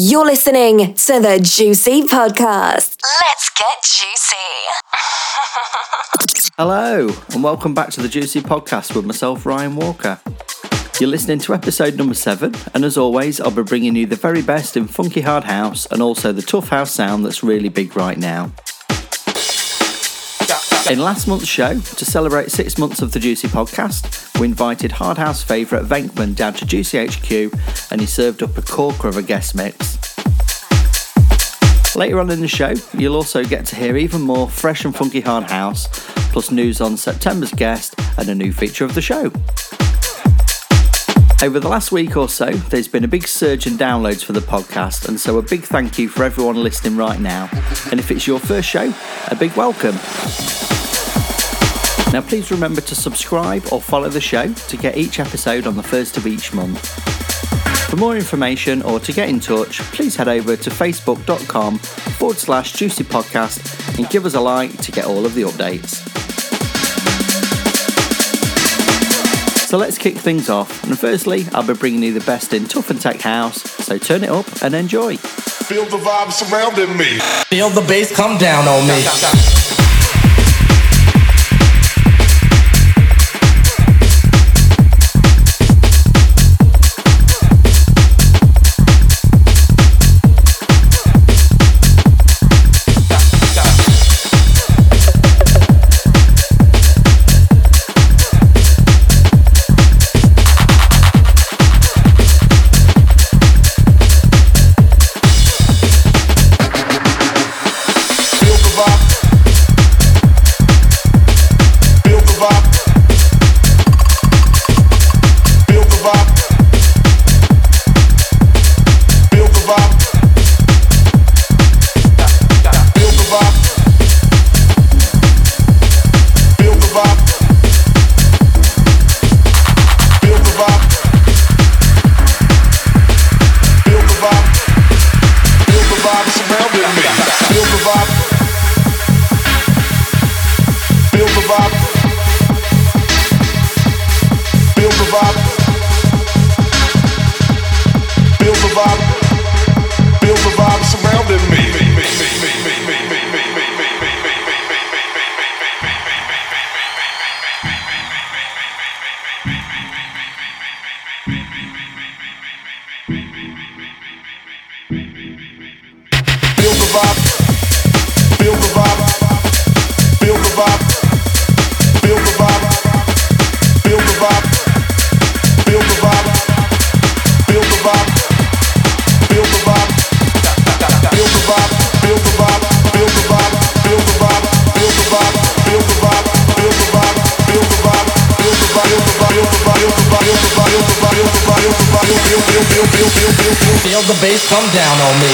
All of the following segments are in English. You're listening to The Juicy Podcast. Let's get juicy. Hello, and welcome back to The Juicy Podcast with myself, Ryan Walker. You're listening to episode number 7, and as always, I'll be bringing you the very best in funky hard house and also the tough house sound that's really big right now. In last month's show, to celebrate 6 months of the Juicy Podcast, we invited Hard House favourite Venkman down to Juicy HQ and he served up a corker of a guest mix. Later on in the show, you'll also get to hear even more fresh and funky hard house, plus news on September's guest and a new feature of the show. Over the last week or so, there's been a big surge in downloads for the podcast, and so a big thank you for everyone listening right now. And if it's your first show, a big welcome. Now please remember to subscribe or follow the show to get each episode on the first of each month. For more information or to get in touch, please head over to facebook.com/Juicy Podcast and give us a like to get all of the updates. So let's kick things off, and firstly, I'll be bringing you the best in tough and tech house, so turn it up and enjoy. Feel the vibe surrounding me. Feel the bass come down on me. Feel the bass come down on me.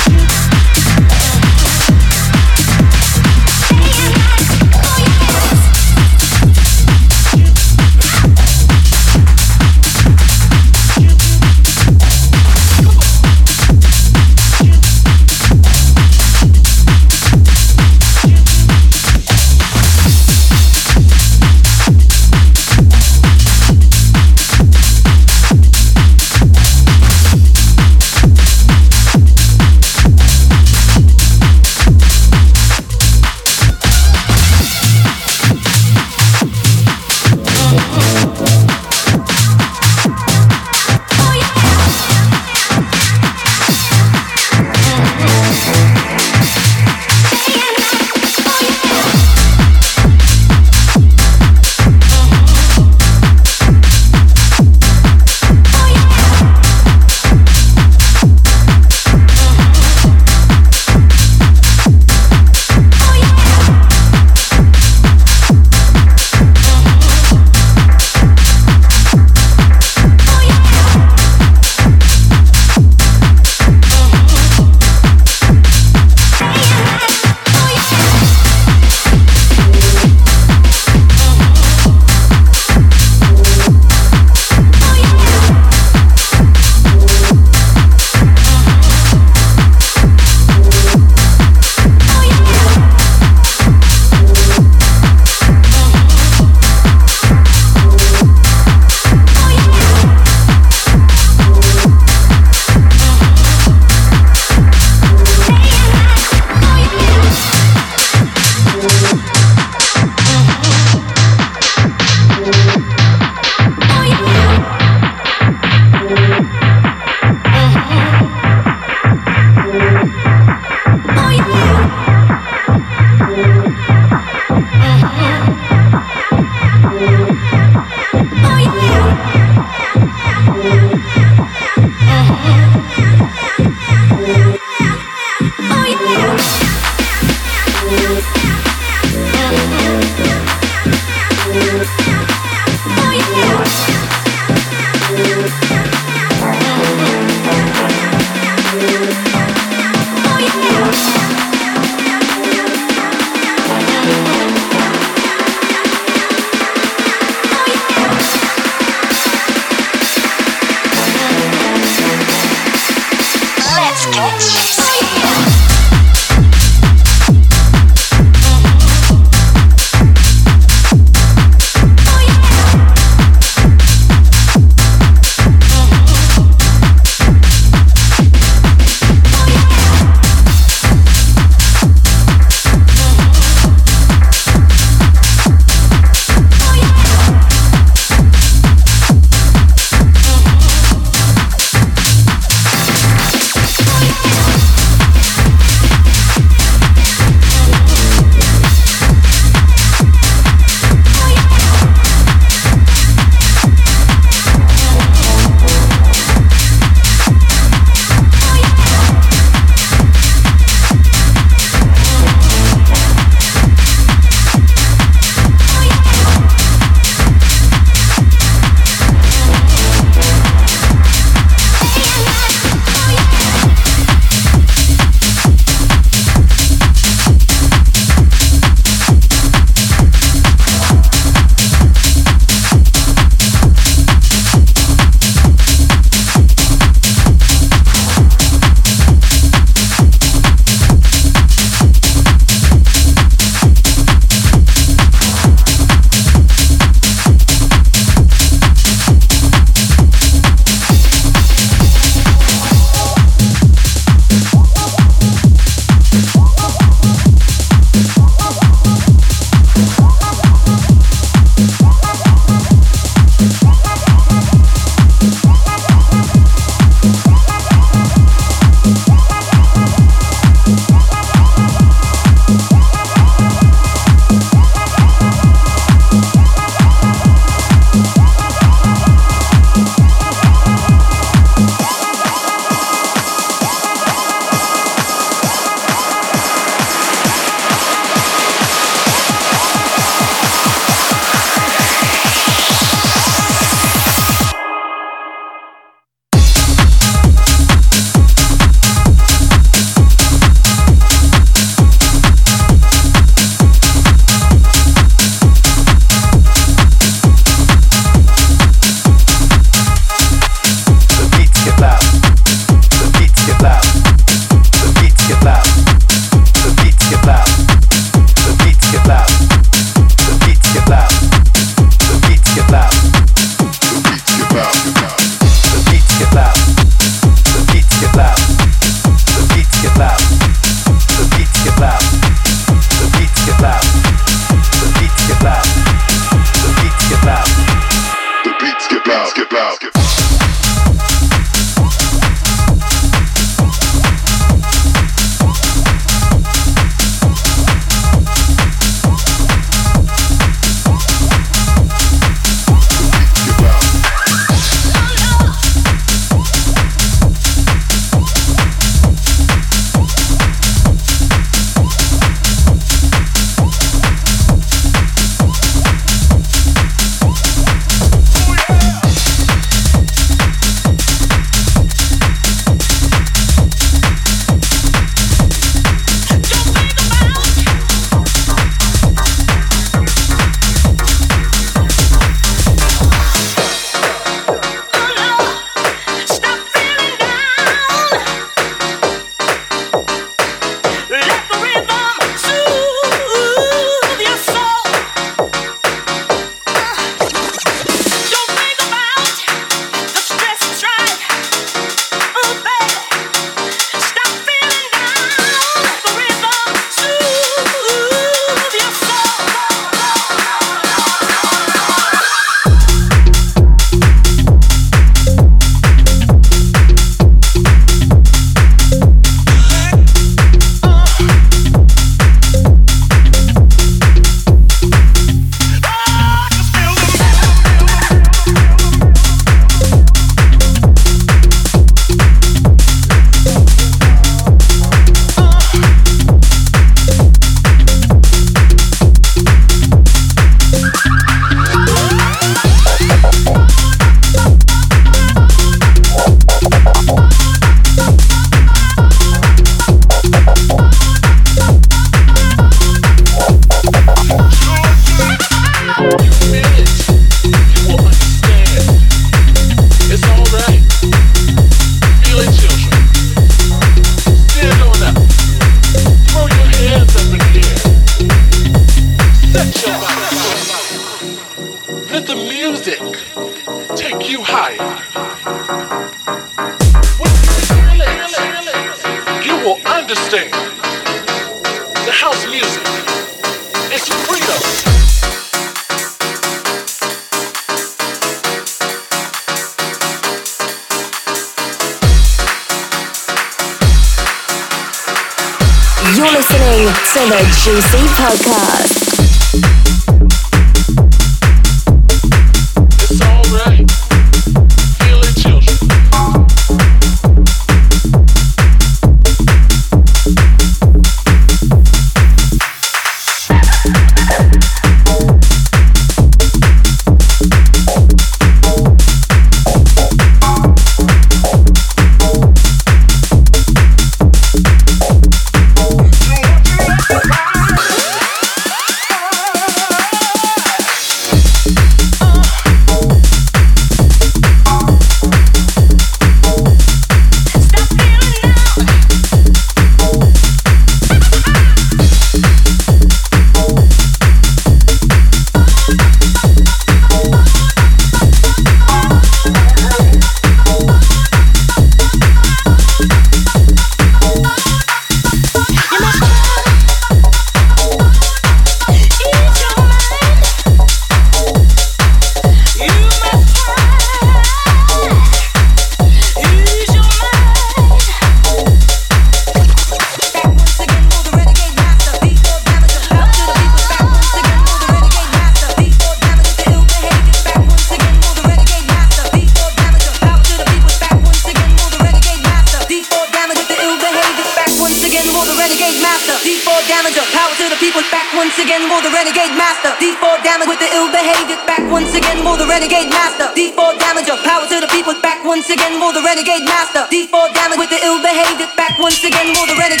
Renegade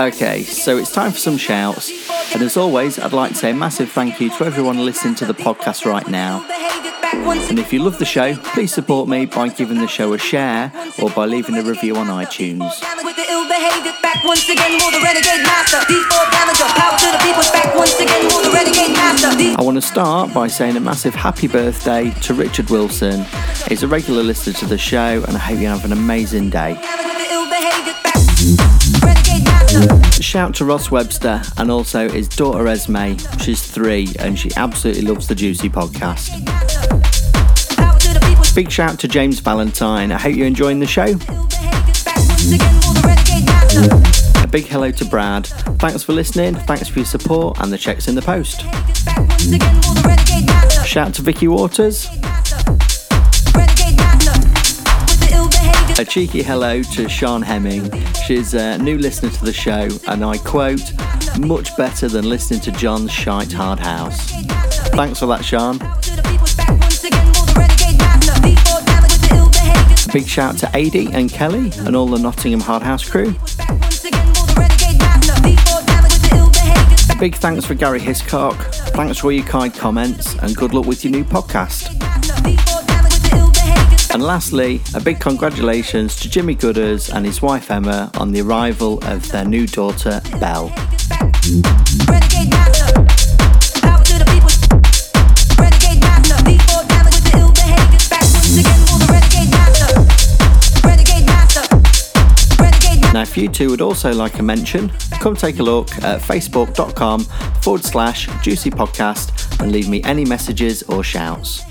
Okay, so it's time for some shouts. And as always, I'd like to say a massive thank you to everyone listening to the podcast right now. And if you love the show, please support me by giving the show a share or by leaving a review on iTunes. I want to start by saying a massive happy birthday to Richard Wilson. He's a regular listener to the show and I hope you have an amazing day. Shout to Ross Webster and also his daughter Esme. She's 3 and she absolutely loves the Juicy Podcast. Big shout to James Valentine. I hope you're enjoying the show. A big hello to Brad. Thanks for listening, thanks for your support and the checks in the post. Shout to Vicky Waters. A cheeky hello to Sean Hemming. She's a new listener to the show and I quote, much better than listening to John's shite Hard House. Thanks for that, Sean. A big shout to Aidy and Kelly and all the Nottingham Hard House crew. A big thanks for Gary Hiscock. Thanks for all your kind comments and good luck with your new podcast. And lastly, a big congratulations to Jimmy Gooders and his wife Emma on the arrival of their new daughter, Belle. Now, if you too would also like a mention, come take a look at facebook.com/Juicy Podcast and leave me any messages or shouts.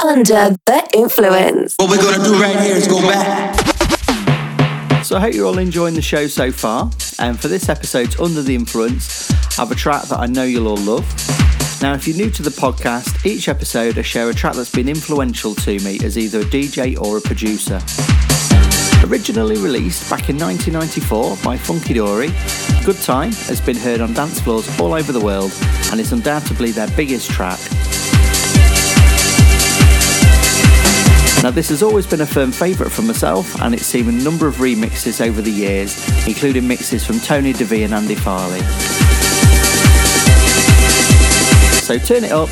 Under the influence. What we're going to do right here is go back. So I hope you're all enjoying the show so far. And for this episode's Under the Influence, I have a track that I know you'll all love. Now, if you're new to the podcast, each episode I share a track that's been influential to me as either a DJ or a producer. Originally released back in 1994 by Funky Dory, Good Time has been heard on dance floors all over the world and is undoubtedly their biggest track. Now, this has always been a firm favourite for myself and it's seen a number of remixes over the years, including mixes from Tony DeVee and Andy Farley. So turn it up,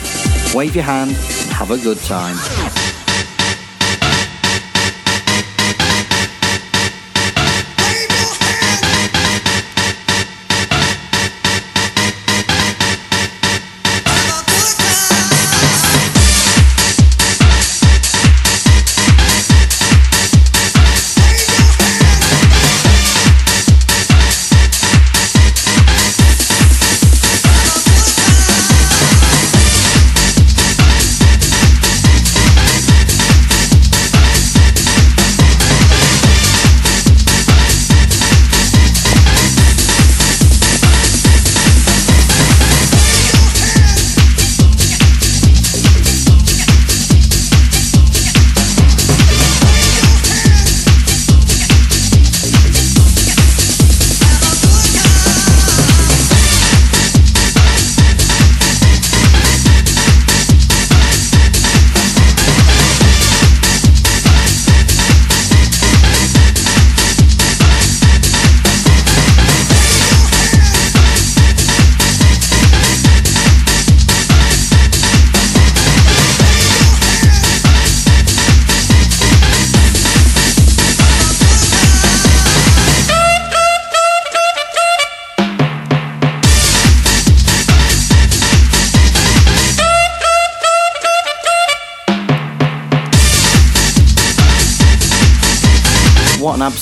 wave your hand and have a good time.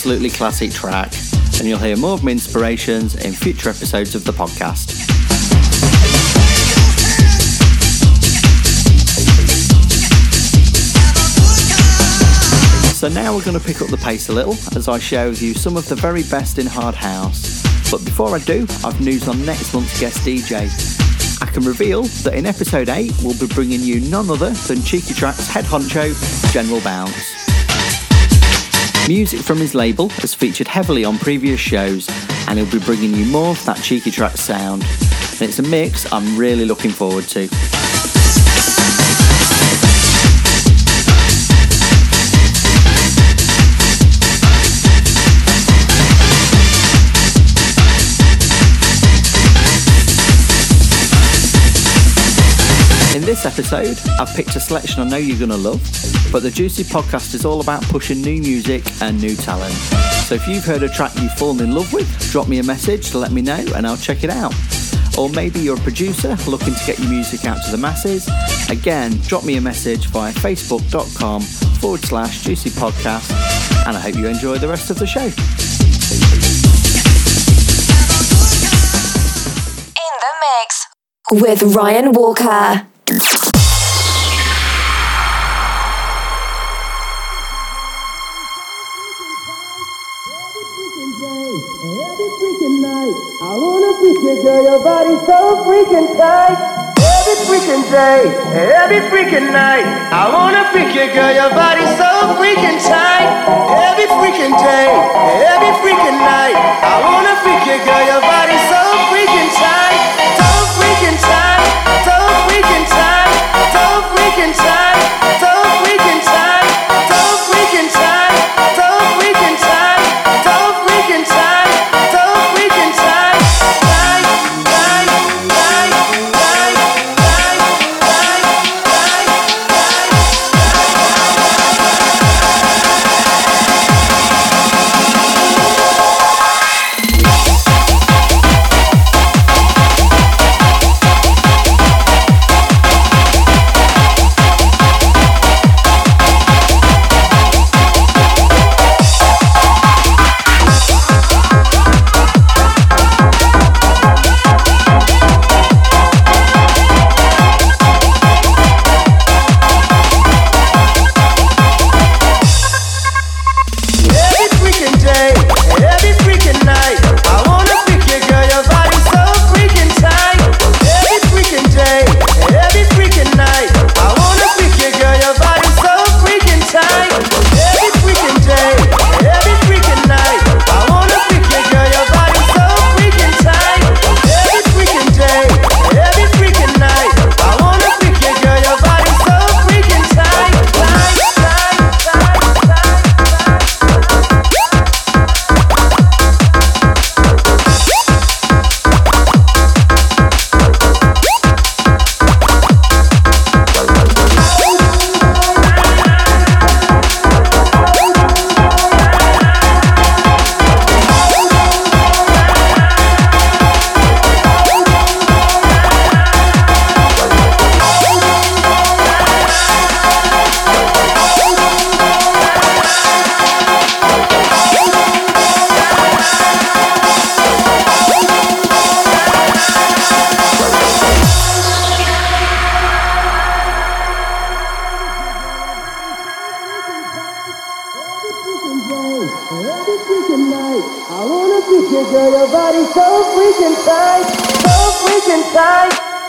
Absolutely classic track, and you'll hear more of my inspirations in future episodes of the podcast. So now we're going to pick up the pace a little as I share with you some of the very best in Hard House. But before I do, I've news on next month's guest DJ. I can reveal that in episode 8 we'll be bringing you none other than Cheeky Tracks head honcho, General Bounce. Music from his label has featured heavily on previous shows and he'll be bringing you more of that Cheeky Track sound. And it's a mix I'm really looking forward to. In this episode, I've picked a selection I know you're going to love, but the Juicy Podcast is all about pushing new music and new talent. So if you've heard a track you've fallen in love with, drop me a message to let me know and I'll check it out. Or maybe you're a producer looking to get your music out to the masses. Again, drop me a message via facebook.com/Juicy Podcast, and I hope you enjoy the rest of the show. In the mix with Ryan Walker. I wanna freak you, girl, your body's so freaking tight. Every freaking day, every freaking night. I wanna freak you, girl, your body's so freaking tight. Every freaking day, every freaking night. I wanna freak you, girl, your body's so freaking tight. So freaking tight,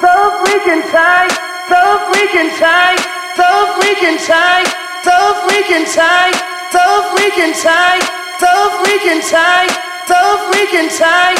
so freaking tight, so freaking tight, so freaking tight, so freaking tight, so freaking tight, so freaking tight, so freaking tight.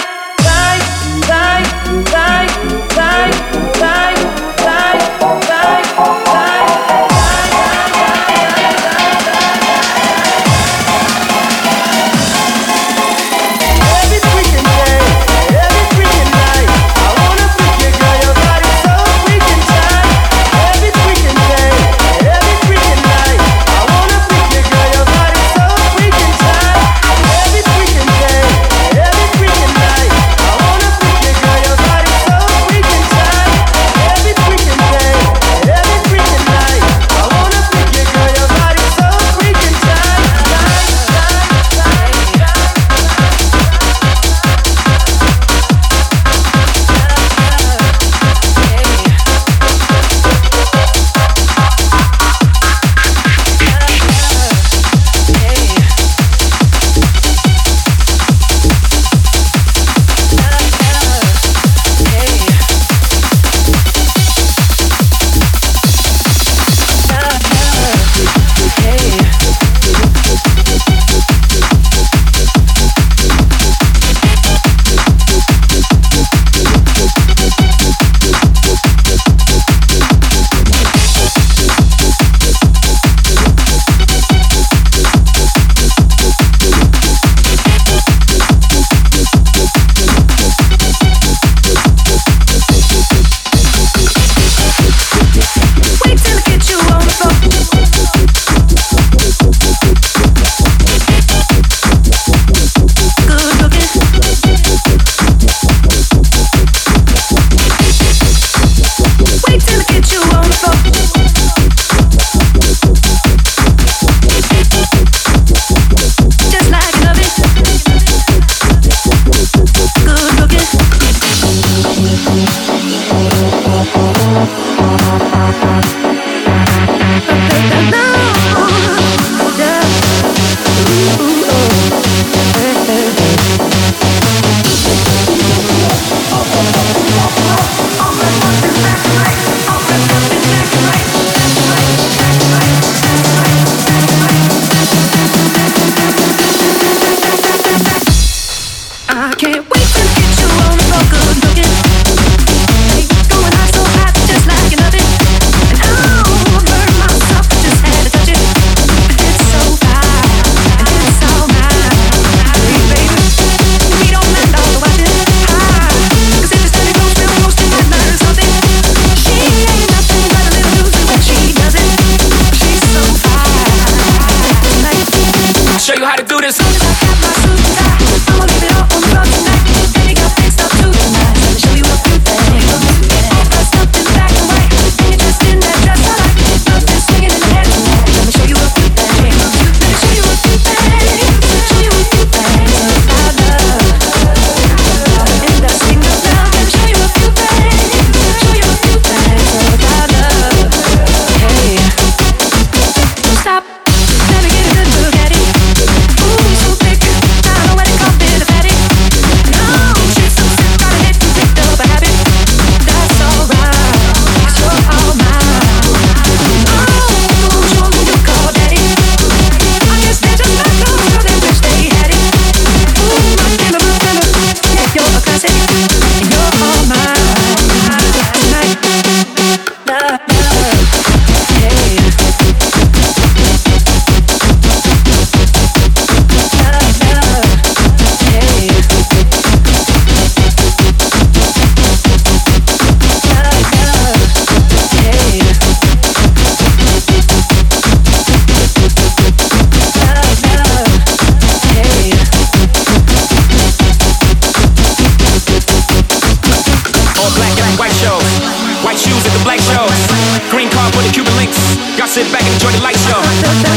show. Green card for the Cuban links. Y'all sit back and enjoy the light show.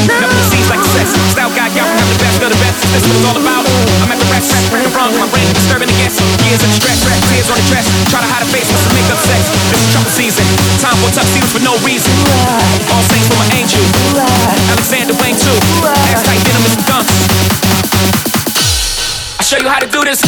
Nothing seems like success. Style guy, y'all have the best of the best. This is what it's all about. I'm at the rest, cracking wrong. My brain disturbing the guests. Years of stress, tears on the dress. Try to hide a face with some makeup sex. This is trouble season. Time for tuxedos for no reason. All saints for my angel. Alexander Wang too. Ass tight denim and some dunks. I'll show you how to do this.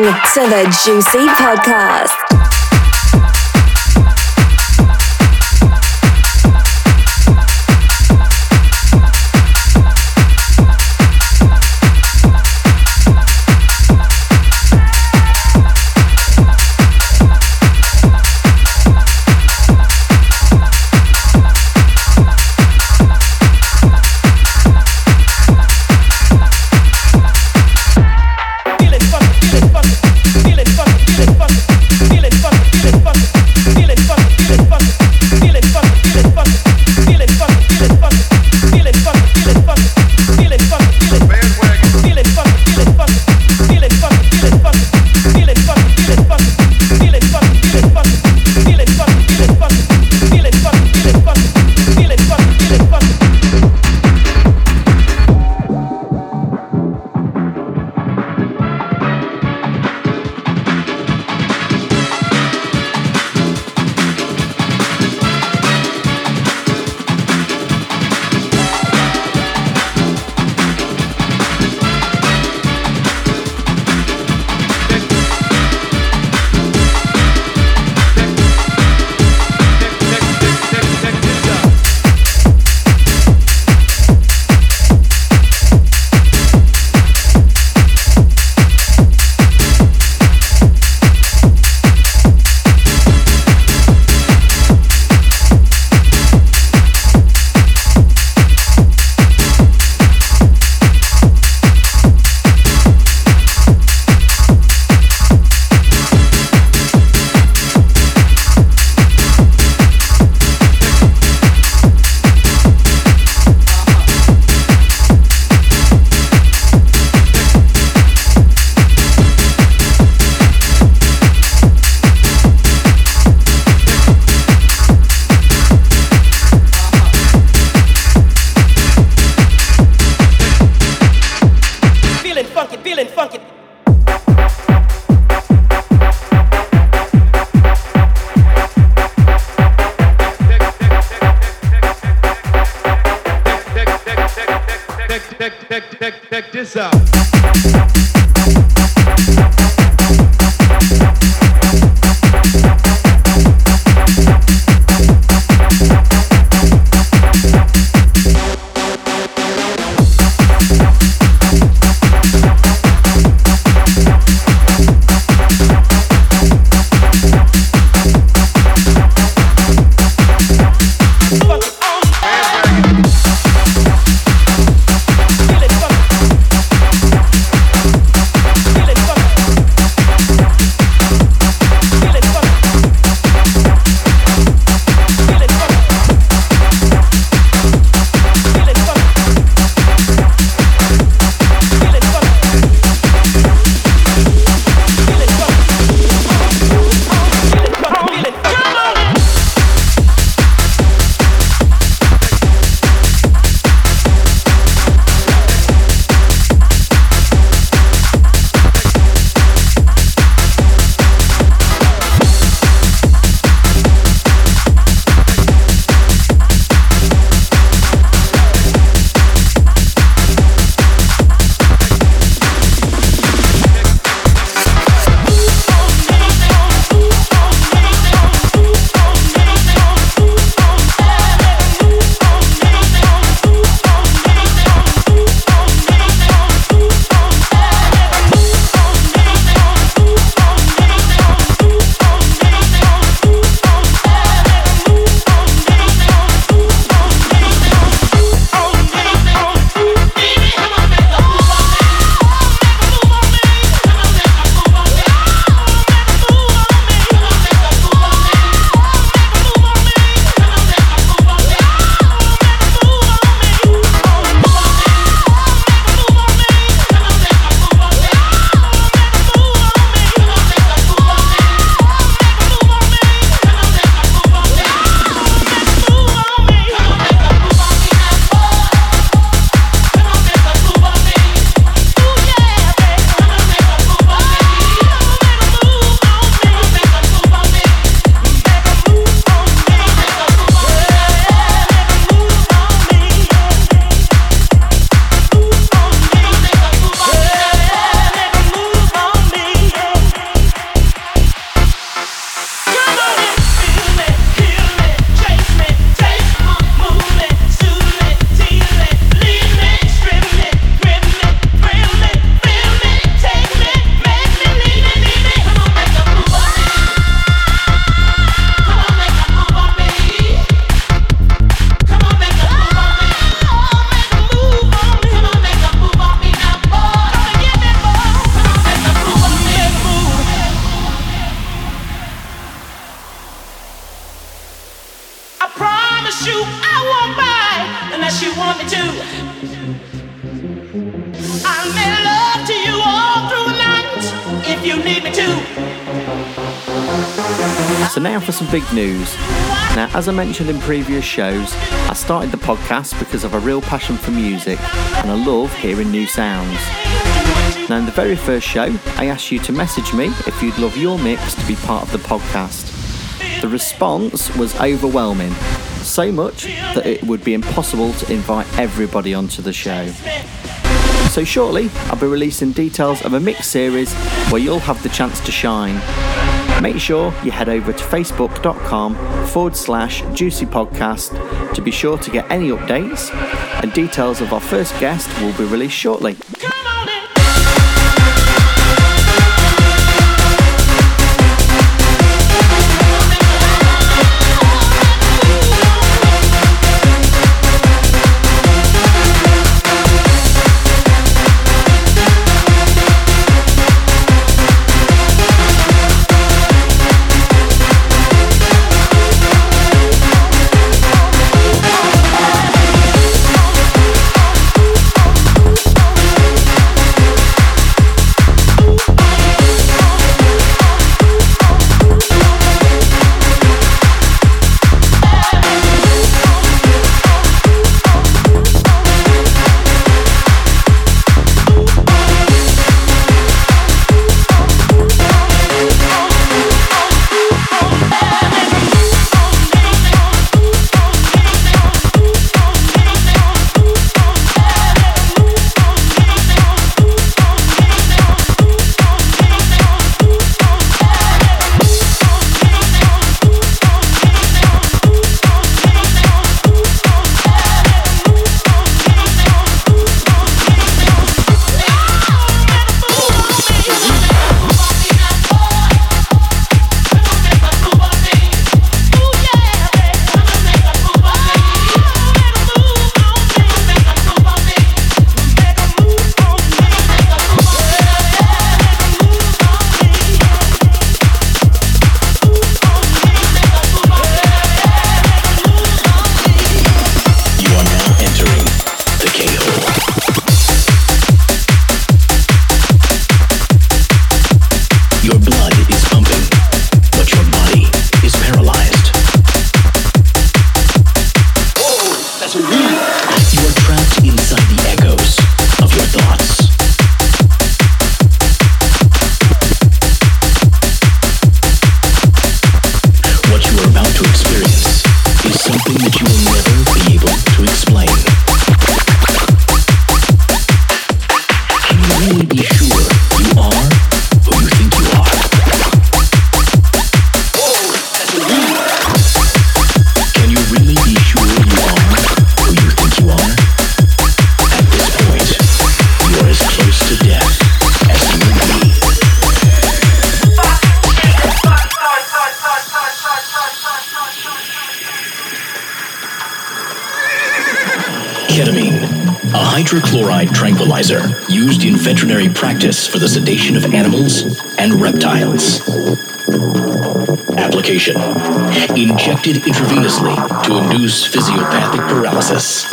listening to The Juicy Podcast. promise you I won't bite unless you want me to. I made love to you all through the night if you need me to. So now for some big news. Now, as I mentioned in previous shows, I started the podcast because of a real passion for music and I love hearing new sounds. Now, in the very first show, I asked you to message me if you'd love your mix to be part of the podcast. The response was overwhelming, so much that it would be impossible to invite everybody onto the show. So shortly, I'll be releasing details of a mix series where you'll have the chance to shine. Make sure you head over to facebook.com/Juicy Podcast to be sure to get any updates, and details of our first guest will be released shortly. Hydrochloride tranquilizer used in veterinary practice for the sedation of animals and reptiles. Application: injected intravenously to induce physiopathic paralysis.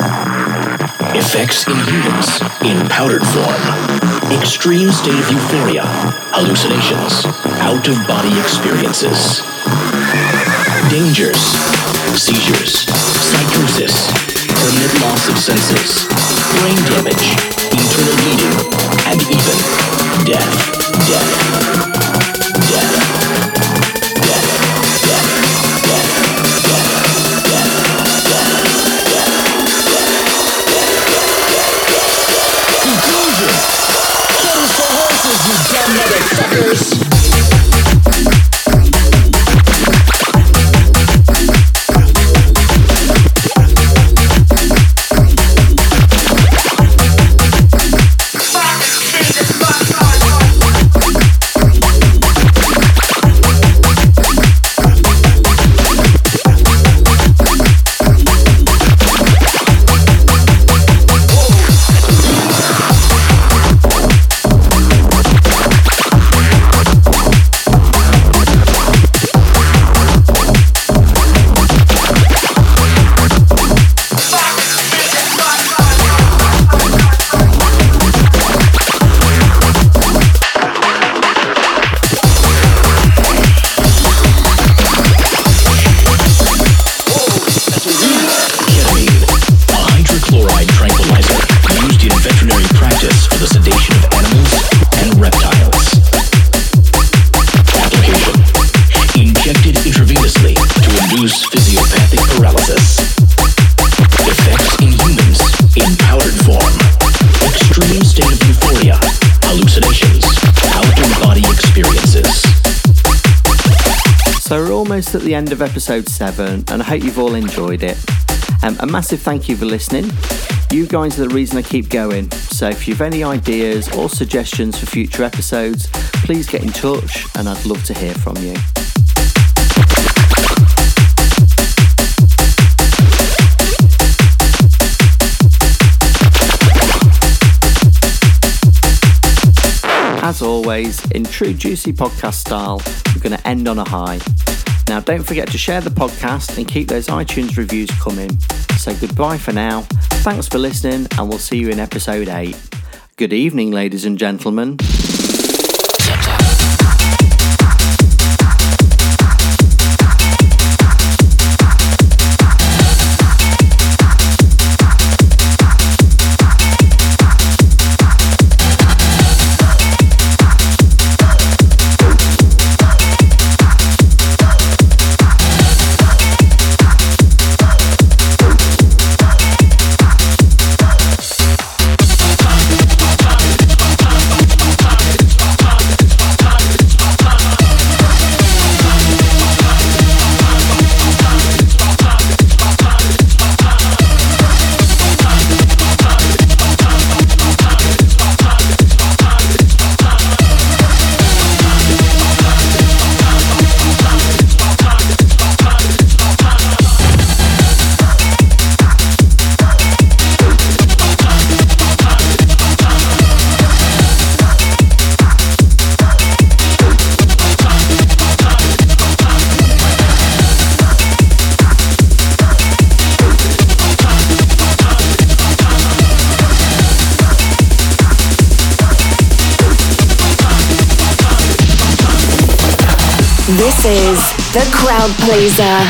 Effects in humans in powdered form. Extreme state of euphoria, hallucinations, out-of-body experiences. Dangers: seizures, psychosis, permanent loss of senses, brain damage, internal bleeding, and even death. Death. Death. Death. Death. Conclusion! Kills for horses, you dumb motherfuckers! almost at the end of episode 7, and I hope you've all enjoyed it. A massive thank you for listening. You guys are the reason I keep going, so if you've any ideas or suggestions for future episodes, please get in touch and I'd love to hear from you. As always, in true Juicy Podcast style, we're going to end on a high. Now, don't forget to share the podcast and keep those iTunes reviews coming. So goodbye for now, thanks for listening, and we'll see you in episode 8. Good evening, ladies and gentlemen. This is The Crowd Pleaser.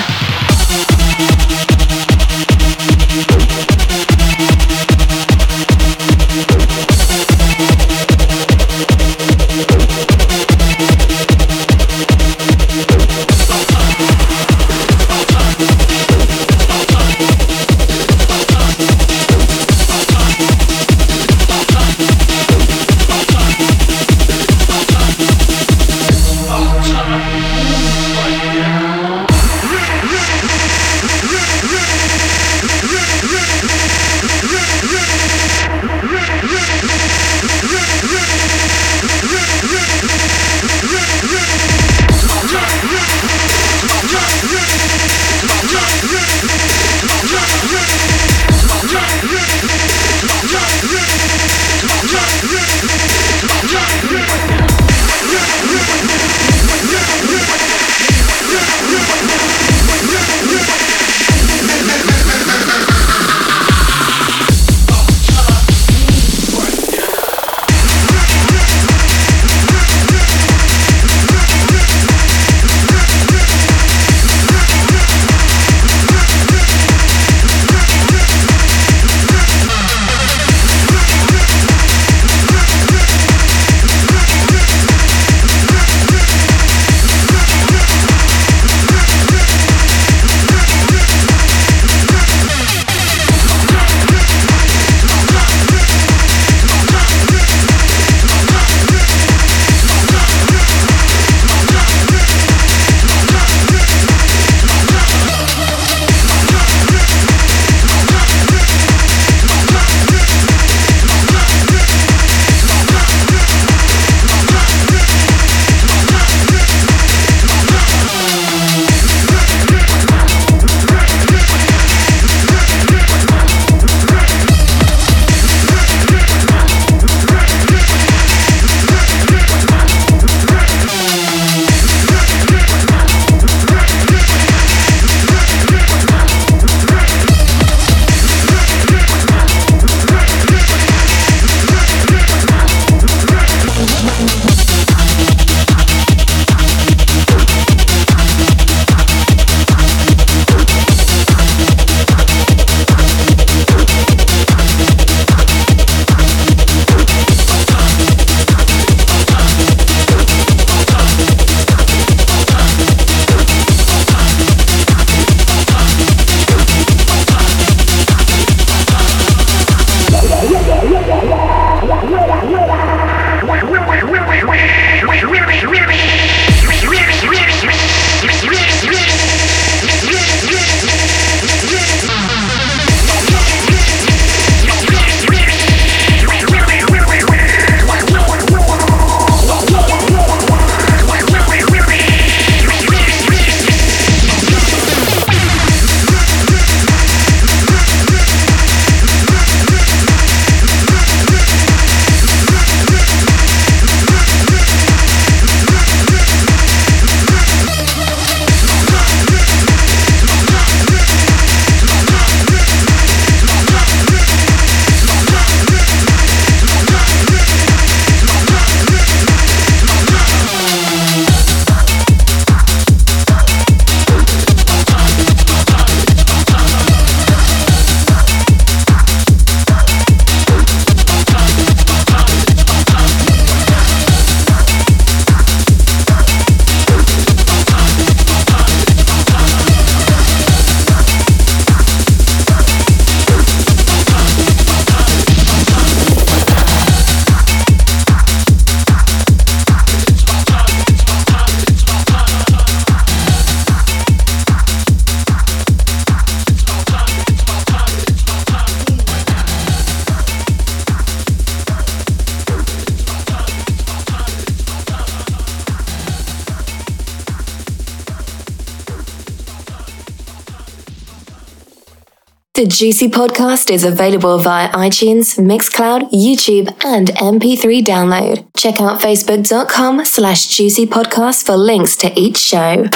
The Juicy Podcast is available via iTunes, Mixcloud, YouTube, and MP3 download. Check out facebook.com/juicypodcast for links to each show.